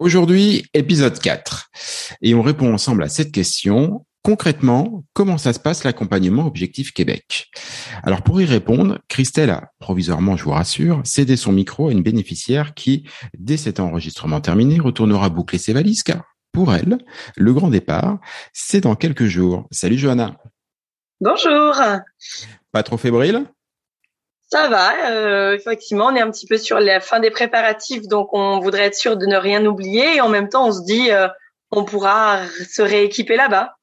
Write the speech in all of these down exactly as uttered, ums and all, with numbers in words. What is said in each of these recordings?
Aujourd'hui, épisode quatre. Et on répond ensemble à cette question. Concrètement, comment ça se passe l'accompagnement Objectif Québec? Alors, pour y répondre, Christelle a, provisoirement, je vous rassure, cédé son micro à une bénéficiaire qui, dès cet enregistrement terminé, retournera boucler ses valises, car pour elle, le grand départ, c'est dans quelques jours. Salut Johanna. Bonjour. Pas trop fébrile? Ça va, euh, effectivement, on est un petit peu sur la fin des préparatifs, donc on voudrait être sûr de ne rien oublier et en même temps, on se dit, euh, on pourra se rééquiper là-bas.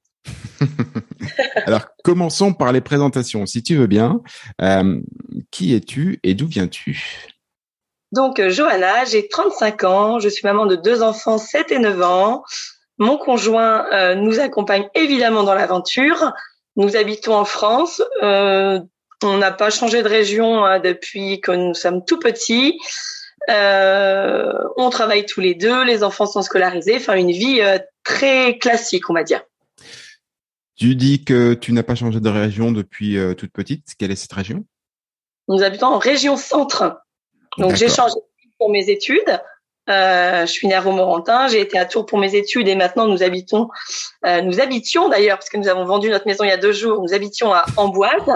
Alors, commençons par les présentations, si tu veux bien. Euh, qui es-tu et d'où viens-tu? Donc, Johanna, j'ai trente-cinq ans, je suis maman de deux enfants, sept et neuf ans. Mon conjoint euh, nous accompagne évidemment dans l'aventure. Nous habitons en France. Euh, on n'a pas changé de région hein, depuis que nous sommes tout petits. Euh, on travaille tous les deux, les enfants sont scolarisés. Enfin, une vie euh, très classique, on va dire. Tu dis que tu n'as pas changé de région depuis euh, toute petite. Quelle est cette région? Nous habitons en région centre. Donc, d'accord. J'ai changé pour mes études. Euh, je suis née à Romorantin. J'ai été à Tours pour mes études et maintenant nous habitons, euh, nous habitions d'ailleurs, parce que nous avons vendu notre maison il y a deux jours. Nous habitions à Amboise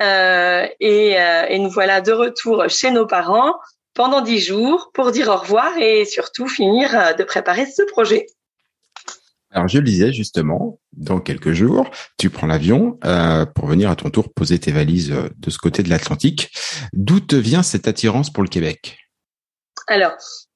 euh, et, euh, et nous voilà de retour chez nos parents pendant dix jours pour dire au revoir et surtout finir de préparer ce projet. Alors, je le disais justement, dans quelques jours, tu prends l'avion euh, pour venir à ton tour poser tes valises de ce côté de l'Atlantique. D'où te vient cette attirance pour le Québec? Alors,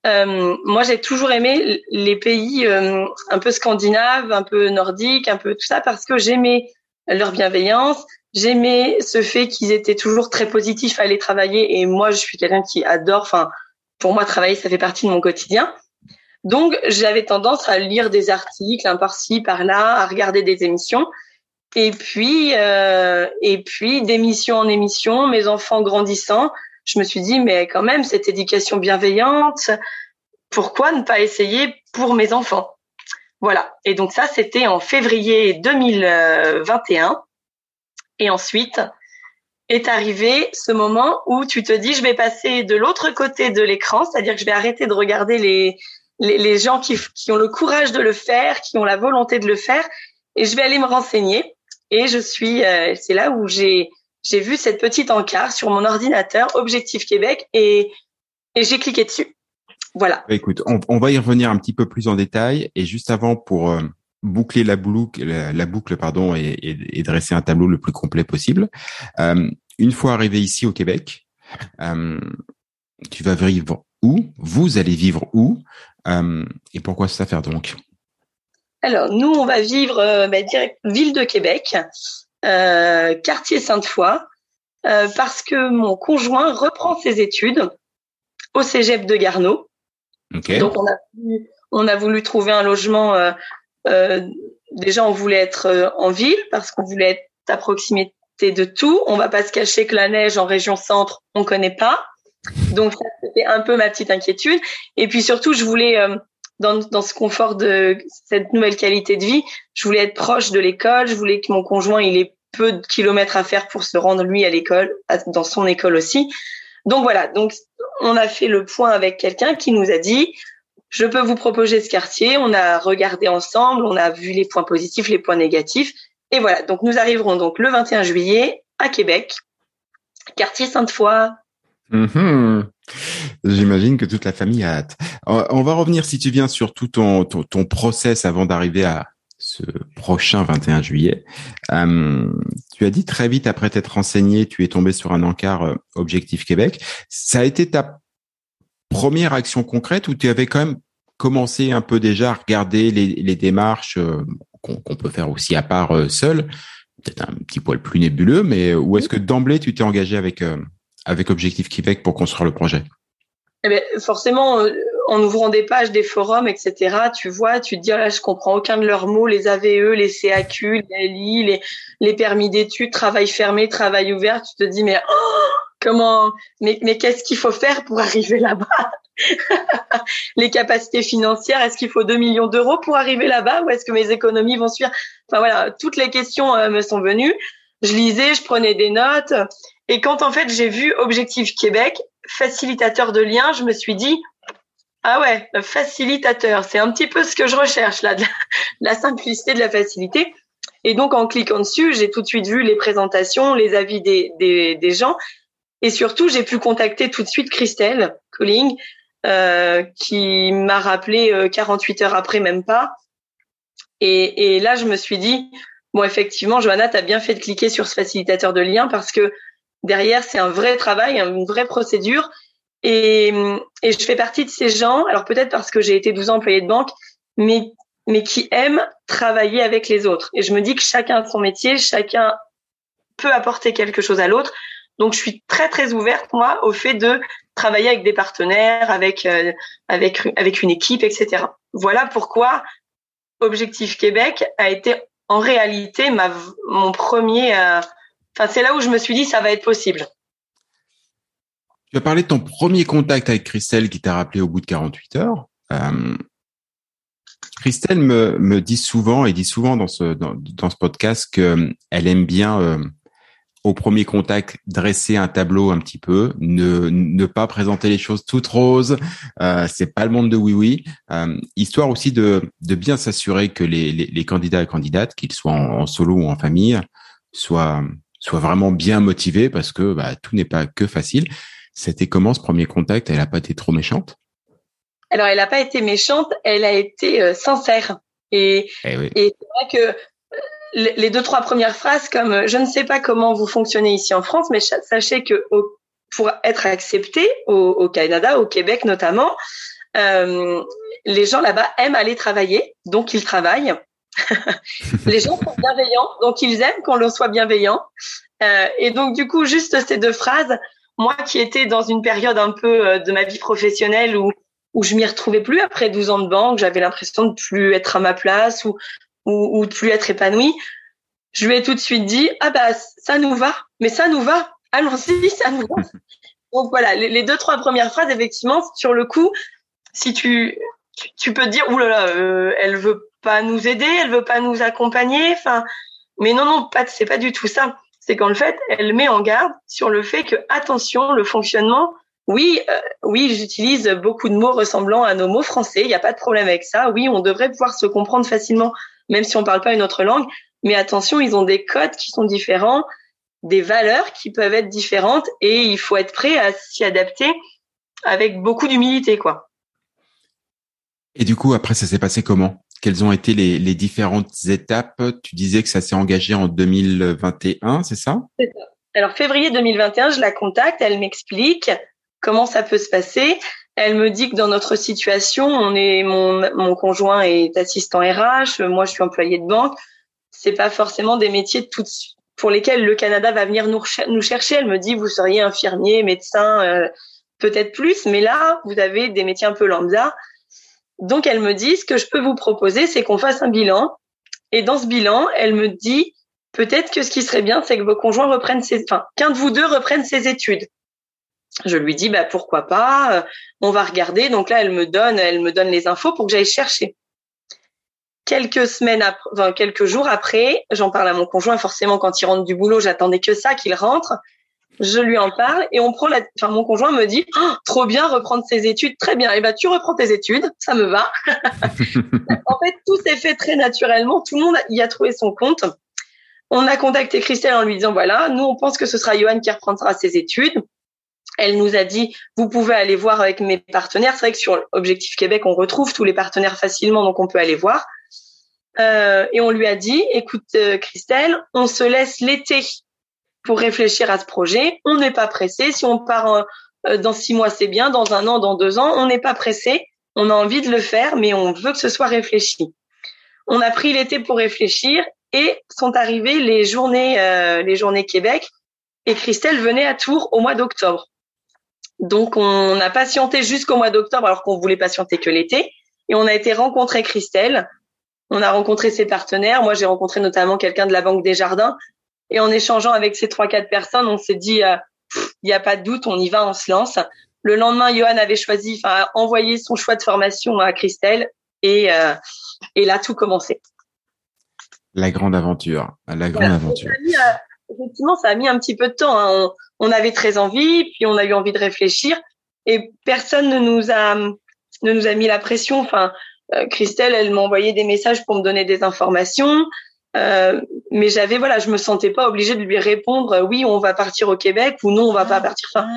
euh, moi, j'ai toujours aimé les pays euh, un peu scandinaves, un peu nordiques, un peu tout ça, parce que j'aimais leur bienveillance, j'aimais ce fait qu'ils étaient toujours très positifs à aller travailler. Et moi, je suis quelqu'un qui adore, enfin, pour moi, travailler, ça fait partie de mon quotidien. Donc, j'avais tendance à lire des articles, hein, par-ci, par-là, à regarder des émissions. Et puis, euh, et puis, d'émission en émission, mes enfants grandissant, je me suis dit, mais quand même, cette éducation bienveillante, pourquoi ne pas essayer pour mes enfants? Voilà. Et donc ça, c'était en février deux mille vingt et un. Et ensuite, est arrivé ce moment où tu te dis, je vais passer de l'autre côté de l'écran, c'est-à-dire que je vais arrêter de regarder les... Les, les gens qui, qui ont le courage de le faire, qui ont la volonté de le faire, et je vais aller me renseigner. Et je suis, euh, c'est là où j'ai j'ai vu cette petite encart sur mon ordinateur, Objectif Québec, et et j'ai cliqué dessus. Voilà. Écoute, on, on va y revenir un petit peu plus en détail, et juste avant pour euh, boucler la boucle, la, la boucle pardon, et, et, et dresser un tableau le plus complet possible. Euh, une fois arrivé ici au Québec, euh, tu vas vivre où? Vous allez vivre où? Euh, et pourquoi cette affaire donc? Alors, nous, on va vivre euh, bah, direct ville de Québec, euh, quartier Sainte-Foy, euh, parce que mon conjoint reprend ses études au cégep de Garneau. Okay. Donc, on a, voulu, on a voulu trouver un logement. Euh, euh, déjà, on voulait être euh, en ville parce qu'on voulait être à proximité de tout. On ne va pas se cacher que la neige en région centre, on ne connaît pas. Donc, ça, c'était un peu ma petite inquiétude. Et puis, surtout, je voulais euh, dans, dans ce confort de cette nouvelle qualité de vie. Je voulais être proche de l'école. Je voulais que mon conjoint, il ait peu de kilomètres à faire pour se rendre, lui, à l'école, à, dans son école aussi. Donc voilà, donc on a fait le point avec quelqu'un qui nous a dit « Je peux vous proposer ce quartier ». On a regardé ensemble, on a vu les points positifs, les points négatifs. Et voilà, donc nous arriverons donc le vingt et un juillet à Québec, quartier Sainte-Foy. Mmh. J'imagine que toute la famille a hâte. On va revenir, si tu viens, sur tout ton, ton, ton process avant d'arriver à ce prochain vingt et un juillet. Euh, tu as dit très vite, après t'être renseigné, tu es tombé sur un encart Objectif Québec. Ça a été ta première action concrète ou tu avais quand même commencé un peu déjà à regarder les, les démarches euh, qu'on, qu'on peut faire aussi à part euh, seul, peut-être un petit poil plus nébuleux, mais où est-ce que d'emblée tu t'es engagé avec, euh, avec Objectif Québec pour construire le projet? Eh bien, forcément, euh, en ouvrant des pages, des forums, et cetera, tu vois, tu te dis, oh là, je comprends aucun de leurs mots, les A V E, les C A Q, les L I, les, les permis d'études, travail fermé, travail ouvert. Tu te dis, mais oh, comment, mais, mais qu'est-ce qu'il faut faire pour arriver là-bas? Les capacités financières, est-ce qu'il faut deux millions d'euros pour arriver là-bas ou est-ce que mes économies vont suivre? Enfin voilà, toutes les questions euh, me sont venues. Je lisais, je prenais des notes. Et quand en fait j'ai vu Objectif Québec, facilitateur de liens, je me suis dit, ah ouais, facilitateur, c'est un petit peu ce que je recherche là, de la, de la simplicité, de la facilité. Et donc en cliquant dessus, j'ai tout de suite vu les présentations, les avis des, des, des gens. Et surtout, j'ai pu contacter tout de suite Christelle Colling, euh, qui m'a rappelé euh, quarante-huit heures après, même pas. Et, et là, je me suis dit, bon, effectivement, Johanna, t'as bien fait de cliquer sur ce facilitateur de liens parce que derrière, c'est un vrai travail, une vraie procédure. Et, et je fais partie de ces gens, alors peut-être parce que j'ai été douze ans employée de banque, mais, mais qui aiment travailler avec les autres. Et je me dis que chacun a son métier, chacun peut apporter quelque chose à l'autre. Donc, je suis très, très ouverte, moi, au fait de travailler avec des partenaires, avec, euh, avec, avec une équipe, et cetera. Voilà pourquoi Objectif Québec a été, en réalité, ma, mon premier… Enfin, euh, c'est là où je me suis dit ça va être possible. Tu as parlé de ton premier contact avec Christelle qui t'a rappelé au bout de quarante-huit heures. Euh, Christelle me, me dit souvent, et dit souvent dans ce, dans, dans ce podcast, qu'elle aime bien… Euh, au premier contact, dresser un tableau un petit peu, ne ne pas présenter les choses toutes roses, euh, c'est pas le monde de oui-oui, euh, histoire aussi de de bien s'assurer que les, les, les candidats et candidates, qu'ils soient en, en solo ou en famille, soient soient vraiment bien motivés parce que bah, tout n'est pas que facile. C'était comment ce premier contact? Elle a pas été trop méchante? Alors elle a pas été méchante, elle a été euh, sincère et eh oui. Et c'est vrai que les deux, trois premières phrases comme « Je ne sais pas comment vous fonctionnez ici en France, mais sachez que au, pour être accepté au, au Canada, au Québec notamment, euh, les gens là-bas aiment aller travailler, donc ils travaillent. Les gens sont bienveillants, donc ils aiment qu'on le soit bienveillant. Euh, » Et donc du coup, juste ces deux phrases, moi qui étais dans une période un peu euh, de ma vie professionnelle où, où je m'y retrouvais plus après douze ans de banque, j'avais l'impression de plus être à ma place ou… ou, ou de plus être épanouie, je lui ai tout de suite dit « Ah bah, ça nous va, mais ça nous va, allons-y, ça nous va. » Donc voilà, les, les deux, trois premières phrases, effectivement, sur le coup, si tu, tu, tu peux te dire « Ouh là là, euh, elle veut pas nous aider, elle veut pas nous accompagner. » Enfin, mais non, non, pas, c'est pas du tout ça. C'est qu'en fait, elle met en garde sur le fait que, attention, le fonctionnement, oui, euh, oui, j'utilise beaucoup de mots ressemblant à nos mots français, il n'y a pas de problème avec ça. Oui, on devrait pouvoir se comprendre facilement, même si on parle pas une autre langue. Mais attention, ils ont des codes qui sont différents, des valeurs qui peuvent être différentes et il faut être prêt à s'y adapter avec beaucoup d'humilité, quoi. Et du coup, après, ça s'est passé comment? Quelles ont été les, les différentes étapes? Tu disais que ça s'est engagé en deux mille vingt et un, c'est ça? C'est ça. Alors, février deux mille vingt et un, je la contacte, elle m'explique comment ça peut se passer. Elle me dit que dans notre situation, on est mon mon conjoint est assistant R H, moi je suis employée de banque. C'est pas forcément des métiers tout, pour lesquels le Canada va venir nous nous chercher. Elle me dit vous seriez infirmier, médecin, euh, peut-être plus, mais là vous avez des métiers un peu lambda. Donc elle me dit ce que je peux vous proposer, c'est qu'on fasse un bilan. Et dans ce bilan, elle me dit peut-être que ce qui serait bien, c'est que vos conjoints reprennent ses, enfin qu'un de vous deux reprenne ses études. Je lui dis, bah, pourquoi pas, euh, on va regarder. Donc là, elle me donne, elle me donne les infos pour que j'aille chercher. Quelques semaines après, enfin, quelques jours après, j'en parle à mon conjoint. Forcément, quand il rentre du boulot, j'attendais que ça, qu'il rentre. Je lui en parle et on prend la, enfin, mon conjoint me dit, oh, trop bien, reprendre ses études. Très bien. Eh ben, tu reprends tes études. Ça me va. En fait, tout s'est fait très naturellement. Tout le monde y a trouvé son compte. On a contacté Christelle en lui disant, voilà, nous, on pense que ce sera Yoann qui reprendra ses études. Elle nous a dit, vous pouvez aller voir avec mes partenaires. C'est vrai que sur Objectif Québec, on retrouve tous les partenaires facilement, donc on peut aller voir. Euh, et on lui a dit, écoute, euh, Christelle, on se laisse l'été pour réfléchir à ce projet. On n'est pas pressé. Si on part en, euh, dans six mois, c'est bien. Dans un an, dans deux ans, on n'est pas pressé. On a envie de le faire, mais on veut que ce soit réfléchi. On a pris l'été pour réfléchir et sont arrivées les journées, euh, les journées Québec. Et Christelle venait à Tours au mois d'octobre. Donc, on a patienté jusqu'au mois d'octobre alors qu'on voulait patienter que l'été. Et on a été rencontrer Christelle. On a rencontré ses partenaires. Moi, j'ai rencontré notamment quelqu'un de la Banque Desjardins. Et en échangeant avec ces trois, quatre personnes, on s'est dit, euh, il n'y a pas de doute, on y va, on se lance. Le lendemain, Yoann avait choisi, enfin, envoyé son choix de formation à Christelle. Et, euh, et là, tout commençait. La grande aventure. La grande voilà, aventure. Effectivement, ça a mis un petit peu de temps. Hein. On, on avait très envie, puis on a eu envie de réfléchir, et personne ne nous a ne nous a mis la pression. Enfin, euh, Christelle, elle m'envoyait des messages pour me donner des informations, euh, mais j'avais voilà, je me sentais pas obligée de lui répondre. Oui, on va partir au Québec ou non, on va pas partir. Enfin,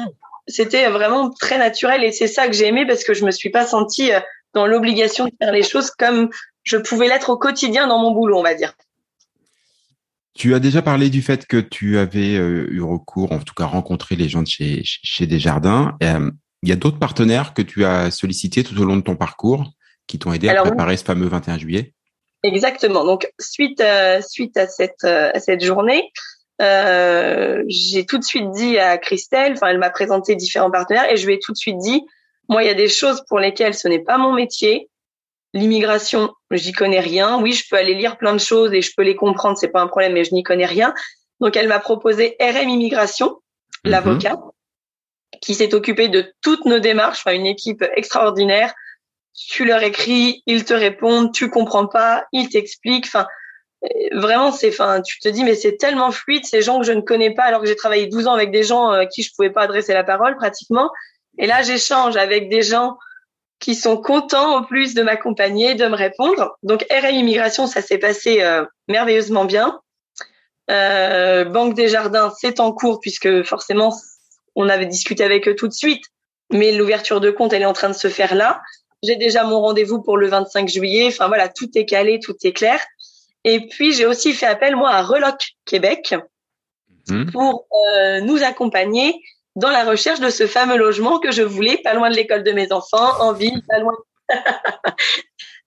c'était vraiment très naturel, et c'est ça que j'ai aimé parce que je me suis pas sentie dans l'obligation de faire les choses comme je pouvais l'être au quotidien dans mon boulot, on va dire. Tu as déjà parlé du fait que tu avais eu recours, en tout cas rencontré les gens de chez, chez Desjardins. Euh, il y a d'autres partenaires que tu as sollicités tout au long de ton parcours qui t'ont aidé Alors, à préparer ce fameux vingt et un juillet. Exactement. Donc, suite, euh, suite à, cette, euh, à cette journée, euh, j'ai tout de suite dit à Christelle, enfin, elle m'a présenté différents partenaires et je lui ai tout de suite dit, moi, il y a des choses pour lesquelles ce n'est pas mon métier. L'immigration, j'y connais rien. Oui, je peux aller lire plein de choses et je peux les comprendre, c'est pas un problème, mais je n'y connais rien. Donc, elle m'a proposé R M Immigration, mmh. l'avocat, qui s'est occupé de toutes nos démarches, enfin, une équipe extraordinaire. Tu leur écris, ils te répondent, tu comprends pas, ils t'expliquent. Enfin, vraiment, c'est, enfin, tu te dis, mais c'est tellement fluide, ces gens que je ne connais pas, alors que j'ai travaillé douze ans avec des gens à qui je pouvais pas adresser la parole, pratiquement. Et là, j'échange avec des gens qui sont contents en plus de m'accompagner, de me répondre. Donc, R M Immigration, ça s'est passé euh, merveilleusement bien. Euh, Banque Desjardins, c'est en cours puisque forcément, on avait discuté avec eux tout de suite, mais l'ouverture de compte, elle est en train de se faire là. J'ai déjà mon rendez-vous pour le vingt-cinq juillet. Enfin, voilà, tout est calé, tout est clair. Et puis, j'ai aussi fait appel, moi, à Reloc Québec mmh. pour euh, nous accompagner dans la recherche de ce fameux logement que je voulais, pas loin de l'école de mes enfants, en ville, pas loin.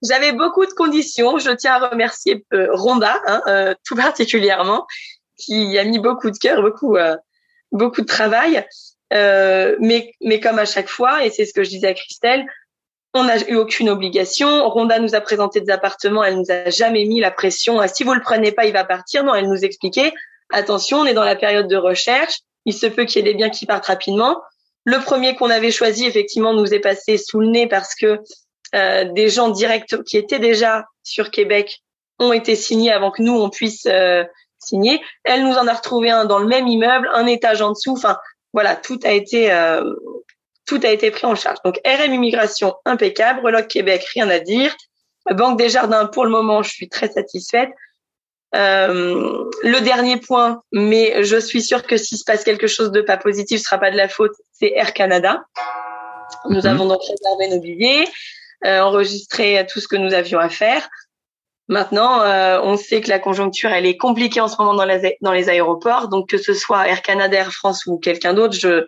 J'avais beaucoup de conditions. Je tiens à remercier euh, Rhonda, hein, euh, tout particulièrement, qui a mis beaucoup de cœur, beaucoup, euh, beaucoup de travail. Euh, mais, mais comme à chaque fois, et c'est ce que je disais à Christelle, on n'a eu aucune obligation. Rhonda nous a présenté des appartements. Elle nous a jamais mis la pression. Si vous le prenez pas, il va partir. Non, elle nous expliquait, attention, on est dans la période de recherche. Il se peut qu'il y ait des biens qui partent rapidement. Le premier qu'on avait choisi, effectivement, nous est passé sous le nez parce que euh, des gens directs qui étaient déjà sur Québec ont été signés avant que nous, on puisse euh, signer. Elle nous en a retrouvé un dans le même immeuble, un étage en dessous. Enfin, voilà, tout a été euh, tout a été pris en charge. Donc, R M Immigration, impeccable. Reloc Québec, rien à dire. Banque Desjardins, pour le moment, je suis très satisfaite. Euh, le dernier point, mais je suis sûre que s'il se passe quelque chose de pas positif, ce sera pas de la faute, c'est Air Canada. Nous mmh. avons donc réservé nos billets, euh, enregistré tout ce que nous avions à faire. Maintenant, euh, on sait que la conjoncture, elle est compliquée en ce moment dans, la, dans les aéroports, donc que ce soit Air Canada, Air France ou quelqu'un d'autre, je,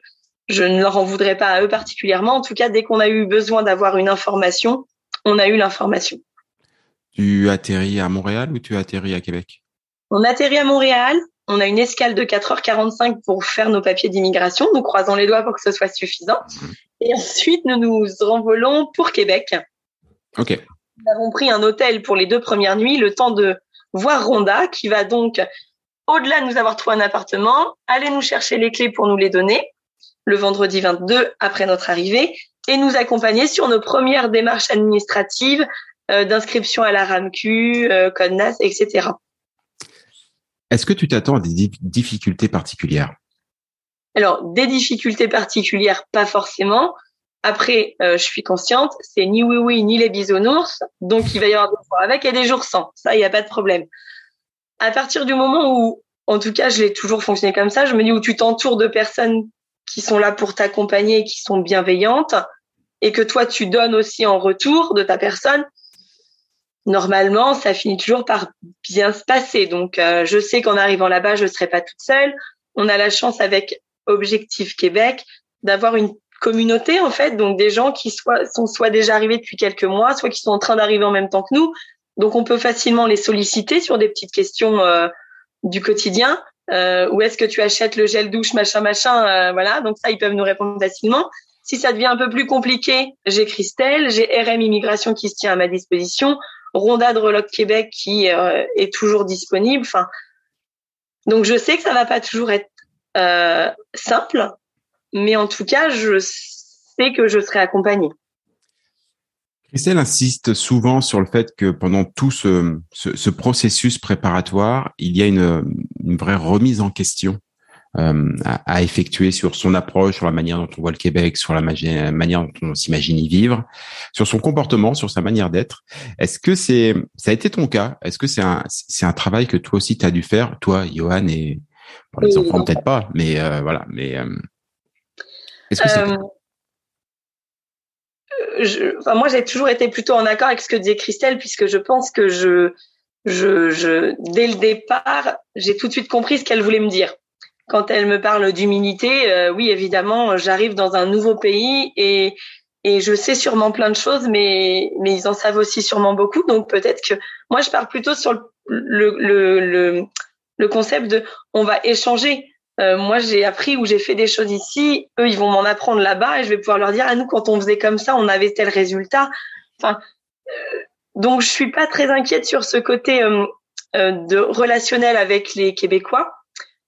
je ne leur en voudrais pas à eux particulièrement. En tout cas, dès qu'on a eu besoin d'avoir une information, on a eu l'information. Tu atterris à Montréal ou tu atterris à Québec? On atterrit à Montréal. On a une escale de quatre heures quarante-cinq pour faire nos papiers d'immigration. Nous croisons les doigts pour que ce soit suffisant. Mmh. Et ensuite, nous nous renvolons pour Québec. OK. Nous avons pris un hôtel pour les deux premières nuits, le temps de voir Rhonda, qui va donc, au-delà de nous avoir trouvé un appartement, aller nous chercher les clés pour nous les donner, le vendredi vingt-deux après notre arrivée et nous accompagner sur nos premières démarches administratives euh, d'inscription à la R A M Q, euh, code N A S, et cetera. Est-ce que tu t'attends à des difficultés particulières? Alors, des difficultés particulières, pas forcément. Après, euh, je suis consciente, c'est ni oui oui ni les bisounours, donc il va y avoir des jours avec et des jours sans. Ça, il n'y a pas de problème. À partir du moment où, en tout cas, je l'ai toujours fonctionné comme ça, je me dis où tu t'entoures de personnes qui sont là pour t'accompagner et qui sont bienveillantes et que toi, tu donnes aussi en retour de ta personne, normalement, ça finit toujours par bien se passer. Donc, euh, je sais qu'en arrivant là-bas, je ne serai pas toute seule. On a la chance avec Objectif Québec d'avoir une communauté, en fait, donc des gens qui soient, sont soit déjà arrivés depuis quelques mois, soit qui sont en train d'arriver en même temps que nous. Donc, on peut facilement les solliciter sur des petites questions euh, du quotidien. Euh, où est-ce que tu achètes le gel douche, machin, machin, euh, voilà. Donc, ça, ils peuvent nous répondre facilement. Si ça devient un peu plus compliqué, j'ai Christelle, j'ai R M Immigration qui se tient à ma disposition, Rhonda de Reloc Québec qui euh, est toujours disponible. Enfin, donc, je sais que ça va pas toujours être euh, simple. Mais en tout cas, je sais que je serai accompagnée. Christelle insiste souvent sur le fait que pendant tout ce, ce, ce processus préparatoire, il y a une, une vraie remise en question euh, à, à effectuer sur son approche, sur la manière dont on voit le Québec, sur la, magie, la manière dont on s'imagine y vivre, sur son comportement, sur sa manière d'être. Est-ce que c'est, ça a été ton cas? Est-ce que c'est un, c'est un travail que toi aussi tu as dû faire, toi, Yoann, et bon, les oui, enfants non. Peut-être pas, mais euh, voilà, mais euh, Est-ce que euh, je, enfin, moi, j'ai toujours été plutôt en accord avec ce que disait Christelle, puisque je pense que je, je, je, dès le départ, j'ai tout de suite compris ce qu'elle voulait me dire. Quand elle me parle d'humilité, euh, oui, évidemment, j'arrive dans un nouveau pays et, et je sais sûrement plein de choses, mais, mais ils en savent aussi sûrement beaucoup. Donc, peut-être que moi, je pars plutôt sur le, le, le, le, le concept de on va échanger. Euh, moi, j'ai appris ou j'ai fait des choses ici. Eux, ils vont m'en apprendre là-bas et je vais pouvoir leur dire « Ah, nous, quand on faisait comme ça, on avait tel résultat. » Enfin, euh, donc, je suis pas très inquiète sur ce côté euh, euh, de relationnel avec les Québécois.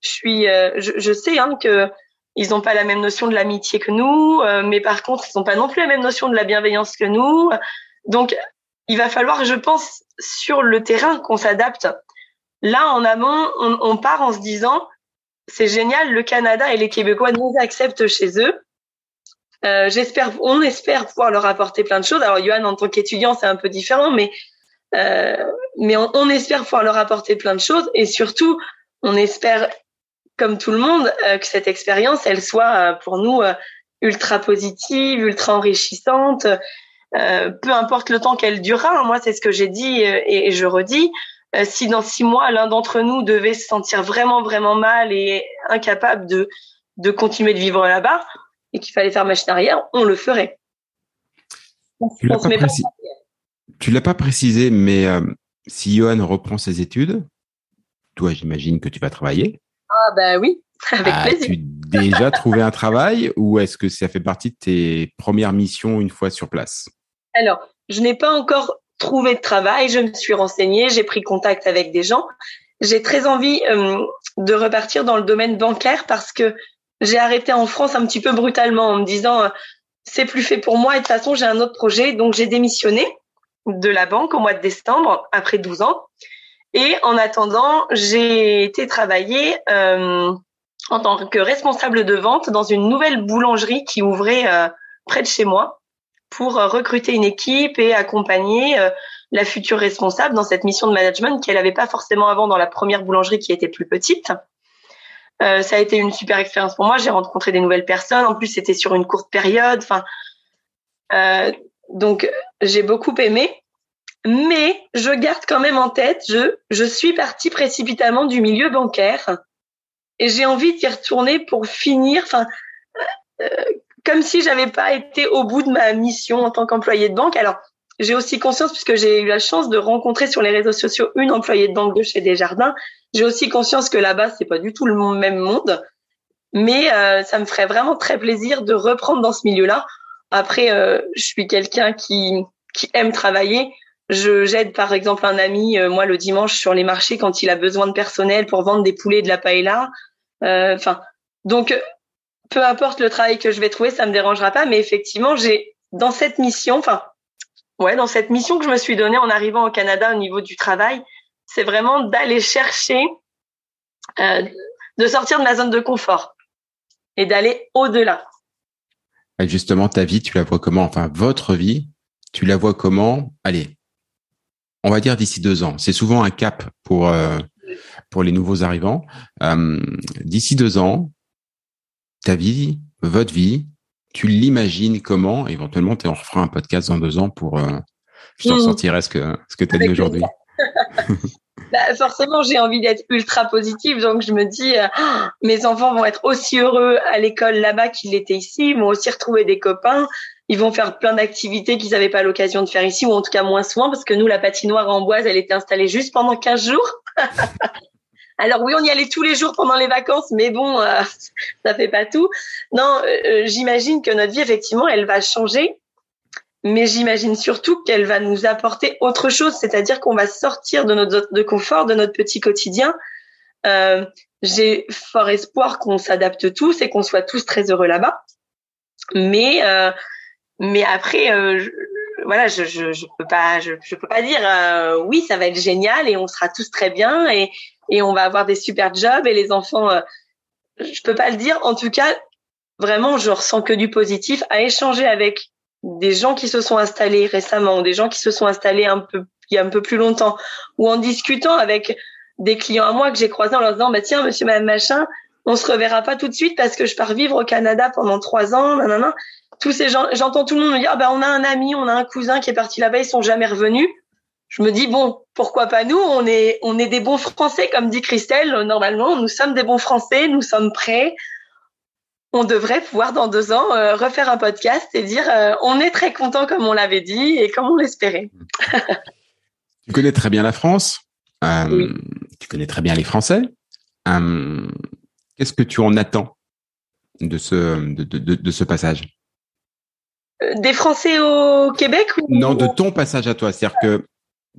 Je suis, euh, je, je sais hein, que ils n'ont pas la même notion de l'amitié que nous, euh, mais par contre, ils n'ont pas non plus la même notion de la bienveillance que nous. Donc, il va falloir, je pense, sur le terrain qu'on s'adapte. Là, en amont, on, on part en se disant c'est génial, le Canada et les Québécois nous acceptent chez eux. Euh, j'espère, on espère pouvoir leur apporter plein de choses. Alors, Yoann, en tant qu'étudiant, c'est un peu différent, mais euh, mais on, on espère pouvoir leur apporter plein de choses. Et surtout, on espère, comme tout le monde, euh, que cette expérience, elle soit euh, pour nous euh, ultra positive, ultra enrichissante. Euh, peu importe le temps qu'elle durera. Hein, moi, c'est ce que j'ai dit euh, et, et je redis. Si dans six mois, l'un d'entre nous devait se sentir vraiment, vraiment mal et incapable de, de continuer de vivre là-bas et qu'il fallait faire machine arrière, on le ferait. Tu ne l'as, précis... l'as pas précisé, mais euh, si Yoann reprend ses études, toi, j'imagine que tu vas travailler. Ah ben oui, avec ah, plaisir. As-tu déjà trouvé un travail ou est-ce que ça fait partie de tes premières missions une fois sur place? Alors, je n'ai pas encore trouver de travail, je me suis renseignée, j'ai pris contact avec des gens. J'ai très envie euh, de repartir dans le domaine bancaire parce que j'ai arrêté en France un petit peu brutalement en me disant euh, c'est plus fait pour moi et de toute façon j'ai un autre projet. Donc j'ai démissionné de la banque au mois de décembre après douze ans et en attendant j'ai été travailler euh, en tant que responsable de vente dans une nouvelle boulangerie qui ouvrait euh, près de chez moi, pour recruter une équipe et accompagner euh, la future responsable dans cette mission de management qu'elle n'avait pas forcément avant dans la première boulangerie qui était plus petite. Euh, ça a été une super expérience pour moi. J'ai rencontré des nouvelles personnes. En plus, c'était sur une courte période. Enfin, euh, donc, j'ai beaucoup aimé. Mais je garde quand même en tête, je, je suis partie précipitamment du milieu bancaire et j'ai envie d'y retourner pour finir. Enfin, euh, comme si j'avais pas été au bout de ma mission en tant qu'employée de banque. Alors, j'ai aussi conscience, puisque j'ai eu la chance de rencontrer sur les réseaux sociaux une employée de banque de chez Desjardins, j'ai aussi conscience que là-bas, c'est pas du tout le même monde. Mais euh, ça me ferait vraiment très plaisir de reprendre dans ce milieu-là. Après, euh, je suis quelqu'un qui qui aime travailler. Je j'aide par exemple un ami, euh, moi, le dimanche sur les marchés quand il a besoin de personnel pour vendre des poulets et de la paella. Enfin, euh, donc peu importe le travail que je vais trouver, ça me dérangera pas. Mais effectivement, j'ai dans cette mission, enfin, ouais, dans cette mission que je me suis donnée en arrivant au Canada au niveau du travail, c'est vraiment d'aller chercher, euh, de sortir de ma zone de confort et d'aller au-delà. Et justement, ta vie, tu la vois comment? Enfin, votre vie, tu la vois comment? Allez, on va dire d'ici deux ans. C'est souvent un cap pour euh, pour les nouveaux arrivants. Euh, d'ici deux ans, ta vie, votre vie, tu l'imagines comment? Éventuellement, on refera un podcast dans deux ans pour euh, je te mmh. ressentirai ce que ce que t'as dit aujourd'hui. Bah, forcément, j'ai envie d'être ultra positive, donc je me dis, euh, mes enfants vont être aussi heureux à l'école là-bas qu'ils l'étaient ici, ils vont aussi retrouver des copains, ils vont faire plein d'activités qu'ils n'avaient pas l'occasion de faire ici, ou en tout cas moins souvent, parce que nous, la patinoire à Amboise, elle était installée juste pendant quinze jours. Alors oui, on y allait tous les jours pendant les vacances, mais bon, euh, ça fait pas tout. Non, euh, j'imagine que notre vie, effectivement, elle va changer. Mais j'imagine surtout qu'elle va nous apporter autre chose, c'est-à-dire qu'on va sortir de notre zone de confort, de notre petit quotidien. Euh, j'ai fort espoir qu'on s'adapte tous et qu'on soit tous très heureux là-bas. Mais euh, mais après, euh, je, voilà, je je je peux pas, je je peux pas dire euh, oui, ça va être génial et on sera tous très bien et et on va avoir des super jobs et les enfants. Euh, je peux pas le dire. En tout cas, vraiment, je ressens que du positif à échanger avec des gens qui se sont installés récemment, des gens qui se sont installés un peu, il y a un peu plus longtemps, ou en discutant avec des clients à moi que j'ai croisés en leur disant, bah, tiens, monsieur, madame, machin, on se reverra pas tout de suite parce que je pars vivre au Canada pendant trois ans, nanana. Tous ces gens, j'entends tout le monde me dire, ah, bah, on a un ami, on a un cousin qui est parti là-bas, ils sont jamais revenus. Je me dis, bon, pourquoi pas nous? On est, on est des bons Français, comme dit Christelle. Normalement, nous sommes des bons Français, nous sommes prêts. On devrait pouvoir dans deux ans euh, refaire un podcast et dire euh, on est très content comme on l'avait dit et comme on l'espérait. Tu connais très bien la France, euh, oui. Tu connais très bien les Français. Euh, qu'est-ce que tu en attends de ce de, de, de ce passage? Euh, des Français au Québec ou... Non, de ton passage à toi. C'est-à-dire que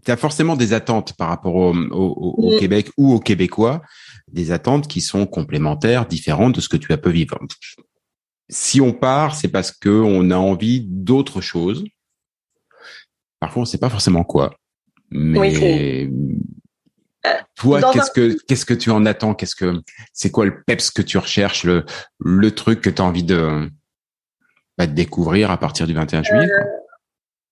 tu as forcément des attentes par rapport au, au, au mmh. Québec ou aux Québécois, des attentes qui sont complémentaires, différentes de ce que tu as pu vivre. Si on part, c'est parce que on a envie d'autre chose. Parfois, on ne sait pas forcément quoi. Mais oui, toi, Dans qu'est-ce un... que qu'est-ce que tu en attends? Qu'est-ce que c'est quoi le peps que tu recherches, le le truc que tu as envie de, bah, de découvrir à partir du vingt et un juillet quoi.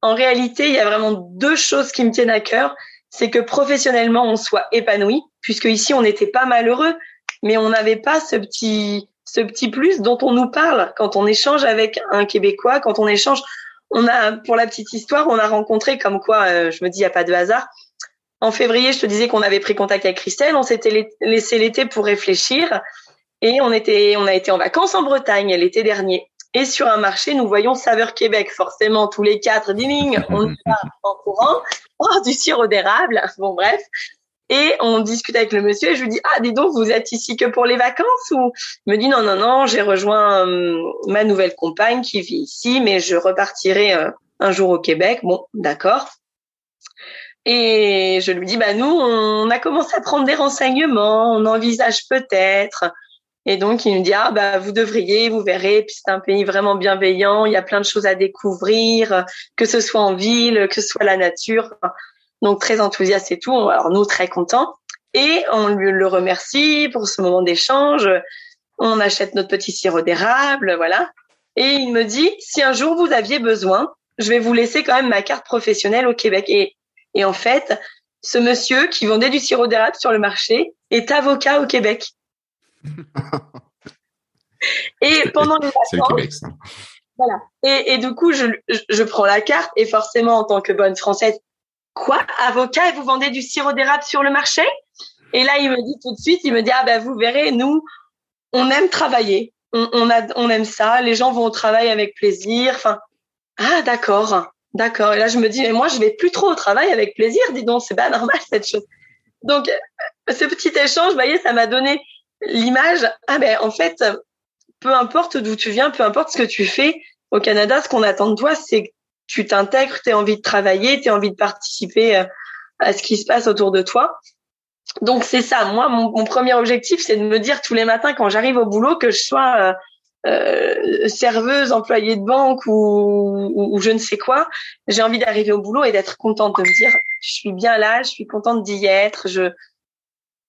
En réalité, il y a vraiment deux choses qui me tiennent à cœur. C'est que professionnellement, on soit épanoui, puisque ici, on n'était pas malheureux, mais on n'avait pas ce petit, ce petit plus dont on nous parle quand on échange avec un Québécois, quand on échange. On a, pour la petite histoire, on a rencontré comme quoi, euh, je me dis, il n'y a pas de hasard. En février, je te disais qu'on avait pris contact avec Christelle, on s'était laissé l'été pour réfléchir et on était, on a été en vacances en Bretagne l'été dernier. Et sur un marché, nous voyons Saveur Québec. Forcément, tous les quatre, ding, on y va en courant. Oh, du sirop d'érable. Bon, bref. Et on discute avec le monsieur et je lui dis, ah, dis donc, vous êtes ici que pour les vacances ou? Il me dit, non, non, non, j'ai rejoint euh, ma nouvelle compagne qui vit ici, mais je repartirai euh, un jour au Québec. Bon, d'accord. Et je lui dis, bah, nous, on a commencé à prendre des renseignements, on envisage peut-être. Et donc, il nous dit, ah, bah, vous devriez, vous verrez, puis c'est un pays vraiment bienveillant, il y a plein de choses à découvrir, que ce soit en ville, que ce soit la nature. Donc, très enthousiaste et tout. Alors, nous, très contents. Et on lui le remercie pour ce moment d'échange. On achète notre petit sirop d'érable, voilà. Et il me dit, si un jour vous aviez besoin, je vais vous laisser quand même ma carte professionnelle au Québec. Et, et en fait, ce monsieur qui vendait du sirop d'érable sur le marché est avocat au Québec. Et pendant les vacances, Québec, voilà. Et, et du coup, je, je, je prends la carte et forcément, en tant que bonne Française, quoi, avocat, et vous vendez du sirop d'érable sur le marché? Et là, il me dit tout de suite, il me dit, ah ben, vous verrez, nous, on aime travailler, on, on, a, on aime ça, les gens vont au travail avec plaisir. Enfin, ah d'accord, d'accord. Et là, je me dis, mais moi, je vais plus trop au travail avec plaisir. Dis donc, c'est pas normal cette chose. Donc, ce petit échange, vous voyez, ça m'a donné l'image, ah ben en fait, peu importe d'où tu viens, peu importe ce que tu fais au Canada, ce qu'on attend de toi, c'est que tu t'intègres, tu as envie de travailler, tu as envie de participer à ce qui se passe autour de toi. Donc c'est ça, moi, mon, mon premier objectif, c'est de me dire tous les matins quand j'arrive au boulot que je sois euh, serveuse, employée de banque ou, ou, ou je ne sais quoi, j'ai envie d'arriver au boulot et d'être contente, de me dire je suis bien là, je suis contente d'y être. Je...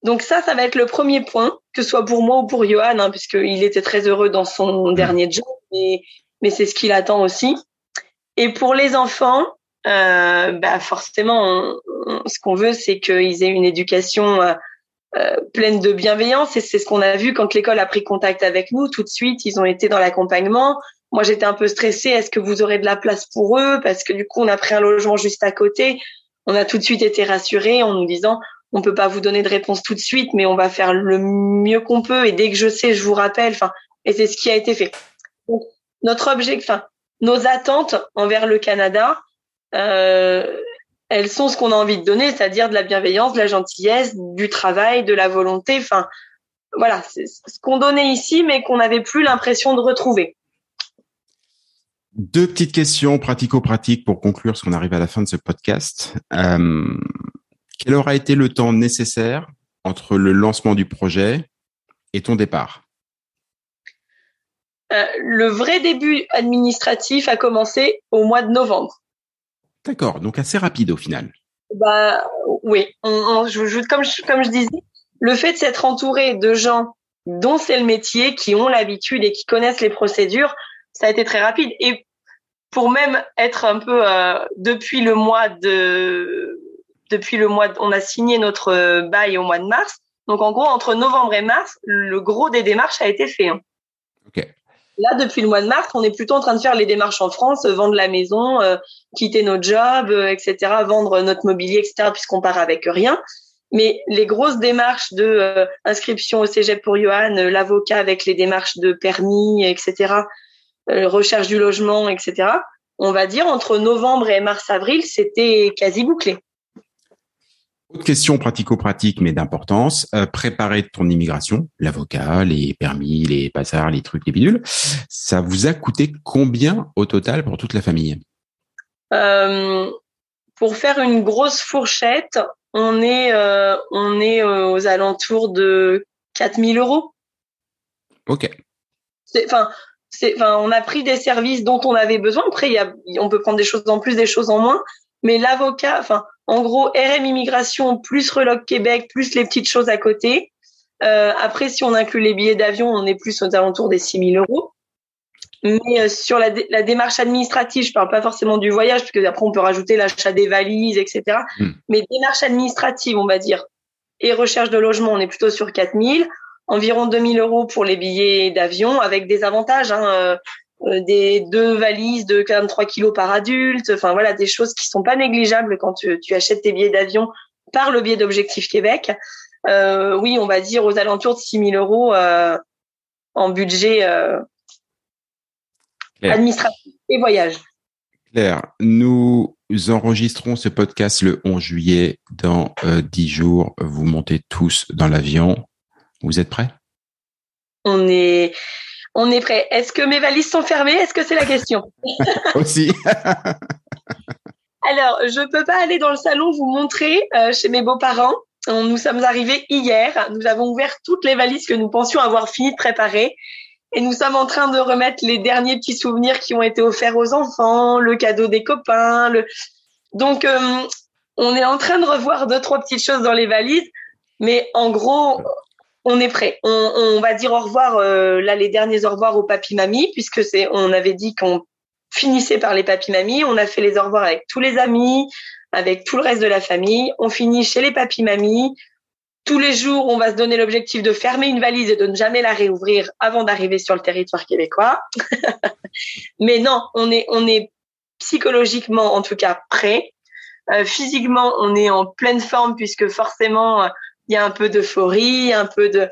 Donc ça, ça va être le premier point, que ce soit pour moi ou pour Yoann, hein, puisqu'il était très heureux dans son dernier job, mais, mais c'est ce qu'il attend aussi. Et pour les enfants, euh, bah forcément, on, on, ce qu'on veut, c'est qu'ils aient une éducation euh, euh, pleine de bienveillance. Et c'est ce qu'on a vu quand l'école a pris contact avec nous. Tout de suite, ils ont été dans l'accompagnement. Moi, j'étais un peu stressée. Est-ce que vous aurez de la place pour eux? Parce que du coup, on a pris un logement juste à côté. On a tout de suite été rassurés en nous disant, on peut pas vous donner de réponse tout de suite, mais on va faire le mieux qu'on peut. Et dès que je sais, je vous rappelle. Enfin, et c'est ce qui a été fait. Donc, notre objet, enfin, nos attentes envers le Canada, euh, elles sont ce qu'on a envie de donner, c'est-à-dire de la bienveillance, de la gentillesse, du travail, de la volonté. Enfin, voilà, c'est ce qu'on donnait ici, mais qu'on n'avait plus l'impression de retrouver. Deux petites questions pratico-pratiques pour conclure, parce qu'on arrive à la fin de ce podcast. Euh, quel aura été le temps nécessaire entre le lancement du projet et ton départ ? Euh, le vrai début administratif a commencé au mois de novembre. D'accord, donc assez rapide au final. Bah oui, on, on, je, je, comme, je, comme je disais, le fait de s'être entouré de gens dont c'est le métier, qui ont l'habitude et qui connaissent les procédures, ça a été très rapide. Et pour même être un peu euh, depuis le mois de, depuis le mois, de, on a signé notre bail au mois de mars. Donc en gros, entre novembre et mars, le gros des démarches a été fait. Hein. Ok. Là, depuis le mois de mars, on est plutôt en train de faire les démarches en France, vendre la maison, euh, quitter nos jobs, euh, et cetera, vendre notre mobilier, et cetera, puisqu'on part avec rien. Mais les grosses démarches de euh, inscription au cégep pour Yoann, euh, l'avocat avec les démarches de permis, et cetera, euh, recherche du logement, et cetera, on va dire entre novembre et mars-avril, c'était quasi bouclé. Autre question pratico-pratique, mais d'importance, euh, préparer ton immigration, l'avocat, les permis, les passages, les trucs, les bidules, ça vous a coûté combien au total pour toute la famille ? euh, Pour faire une grosse fourchette, on est, euh, on est aux alentours de quatre mille euros. Ok. Enfin, c'est, enfin, on a pris des services dont on avait besoin. Après, y a, on peut prendre des choses en plus, des choses en moins. Mais l'avocat, enfin, en gros, R M Immigration plus Reloc Québec plus les petites choses à côté. Euh, après, si on inclut les billets d'avion, on est plus aux alentours des six mille euros. Mais euh, sur la, dé- la démarche administrative, je parle pas forcément du voyage, parce que après on peut rajouter l'achat des valises, et cetera. Mmh. Mais démarche administrative, on va dire, et recherche de logement, on est plutôt sur quatre mille, environ deux mille euros pour les billets d'avion, avec des avantages, hein. Euh, des deux valises de quarante-trois kilos par adulte, enfin voilà, des choses qui sont pas négligeables quand tu, tu achètes tes billets d'avion par le biais d'Objectif Québec. Euh, oui, on va dire aux alentours de six mille euros euh, en budget euh, administratif et voyage. Claire, nous enregistrons ce podcast le onze juillet. Dans euh, dix jours, vous montez tous dans l'avion. Vous êtes prêts ? On est... On est prêt. Est-ce que mes valises sont fermées? Est-ce que c'est la question? Aussi. Alors, je peux pas aller dans le salon vous montrer euh, chez mes beaux-parents. On, nous sommes arrivés hier. Nous avons ouvert toutes les valises que nous pensions avoir fini de préparer. Et nous sommes en train de remettre les derniers petits souvenirs qui ont été offerts aux enfants, le cadeau des copains. Le... Donc, euh, on est en train de revoir deux, trois petites choses dans les valises. Mais en gros... On est prêt. On, on va dire au revoir, euh, là, les derniers au revoir aux papy-mamies, puisque c'est, on avait dit qu'on finissait par les papy-mamies. On a fait les au revoir avec tous les amis, avec tout le reste de la famille. On finit chez les papy-mamies. Tous les jours, on va se donner l'objectif de fermer une valise et de ne jamais la réouvrir avant d'arriver sur le territoire québécois. Mais non, on est, on est psychologiquement, en tout cas, prêt. Euh, physiquement, on est en pleine forme, puisque forcément, il y a un peu d'euphorie, un peu de...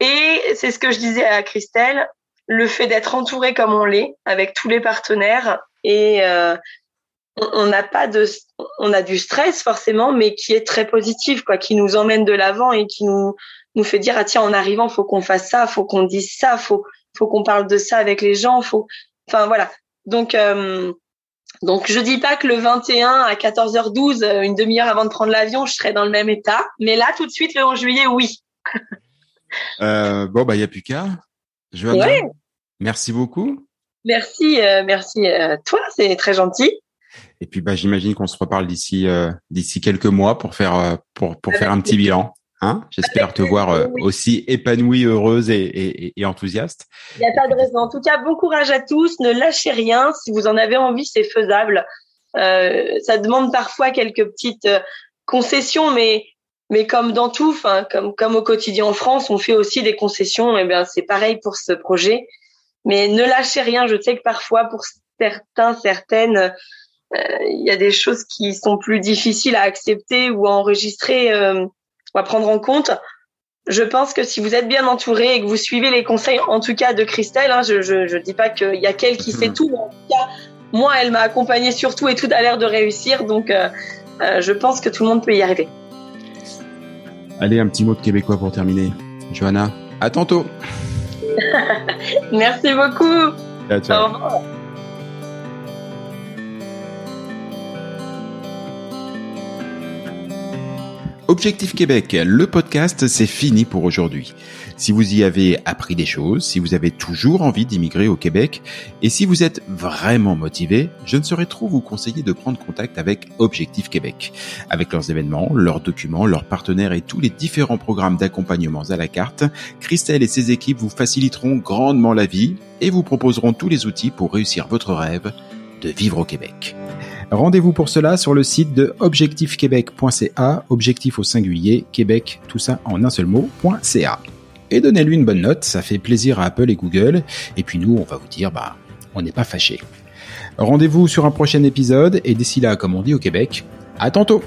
Et c'est ce que je disais à Christelle, le fait d'être entouré comme on l'est, avec tous les partenaires, et euh, on n'a pas de... On a du stress, forcément, mais qui est très positif, quoi, qui nous emmène de l'avant et qui nous, nous fait dire, ah tiens, en arrivant, faut qu'on fasse ça, faut qu'on dise ça, faut, faut qu'on parle de ça avec les gens, faut... Enfin, voilà. Donc... Euh... Donc, je dis pas que le vingt et un à quatorze heures douze, une demi-heure avant de prendre l'avion, je serai dans le même état. Mais là, tout de suite, le onze juillet, oui. euh, bon, bah, il n'y a plus qu'à. Johanna, ouais. Merci beaucoup. Merci, euh, merci euh, toi, c'est très gentil. Et puis, bah, j'imagine qu'on se reparle d'ici euh, d'ici quelques mois pour faire euh, pour pour faire un petit bilan. Hein, j'espère te voir euh, aussi épanouie, heureuse et, et, et enthousiaste. Il n'y a pas de raison. En tout cas, bon courage à tous. Ne lâchez rien. Si vous en avez envie, c'est faisable. Euh, ça demande parfois quelques petites concessions, mais mais comme dans tout, enfin comme comme au quotidien en France, on fait aussi des concessions. Et bien, c'est pareil pour ce projet. Mais ne lâchez rien. Je sais que parfois, pour certains, certaines, il euh, y a des choses qui sont plus difficiles à accepter ou à enregistrer euh, ou à prendre en compte. Je pense que si vous êtes bien entouré et que vous suivez les conseils, en tout cas de Christelle, hein, je ne je, je dis pas qu'il y a qu'elle qui sait tout, mais en tout cas, moi, elle m'a accompagnée sur tout et tout a l'air de réussir. Donc, euh, euh, je pense que tout le monde peut y arriver. Allez, un petit mot de québécois pour terminer. Johanna, à tantôt. Merci beaucoup. Ciao, ciao. Au revoir. Objectif Québec, le podcast, c'est fini pour aujourd'hui. Si vous y avez appris des choses, si vous avez toujours envie d'immigrer au Québec et si vous êtes vraiment motivé, je ne saurais trop vous conseiller de prendre contact avec Objectif Québec. Avec leurs événements, leurs documents, leurs partenaires et tous les différents programmes d'accompagnement à la carte, Christelle et ses équipes vous faciliteront grandement la vie et vous proposeront tous les outils pour réussir votre rêve de vivre au Québec. Rendez-vous pour cela sur le site de objectif québec point c a, objectif au singulier, Québec, tout ça en un seul mot, .ca. Et donnez-lui une bonne note, ça fait plaisir à Apple et Google. Et puis nous, on va vous dire, bah, on n'est pas fâchés. Rendez-vous sur un prochain épisode et d'ici là, comme on dit au Québec, à tantôt!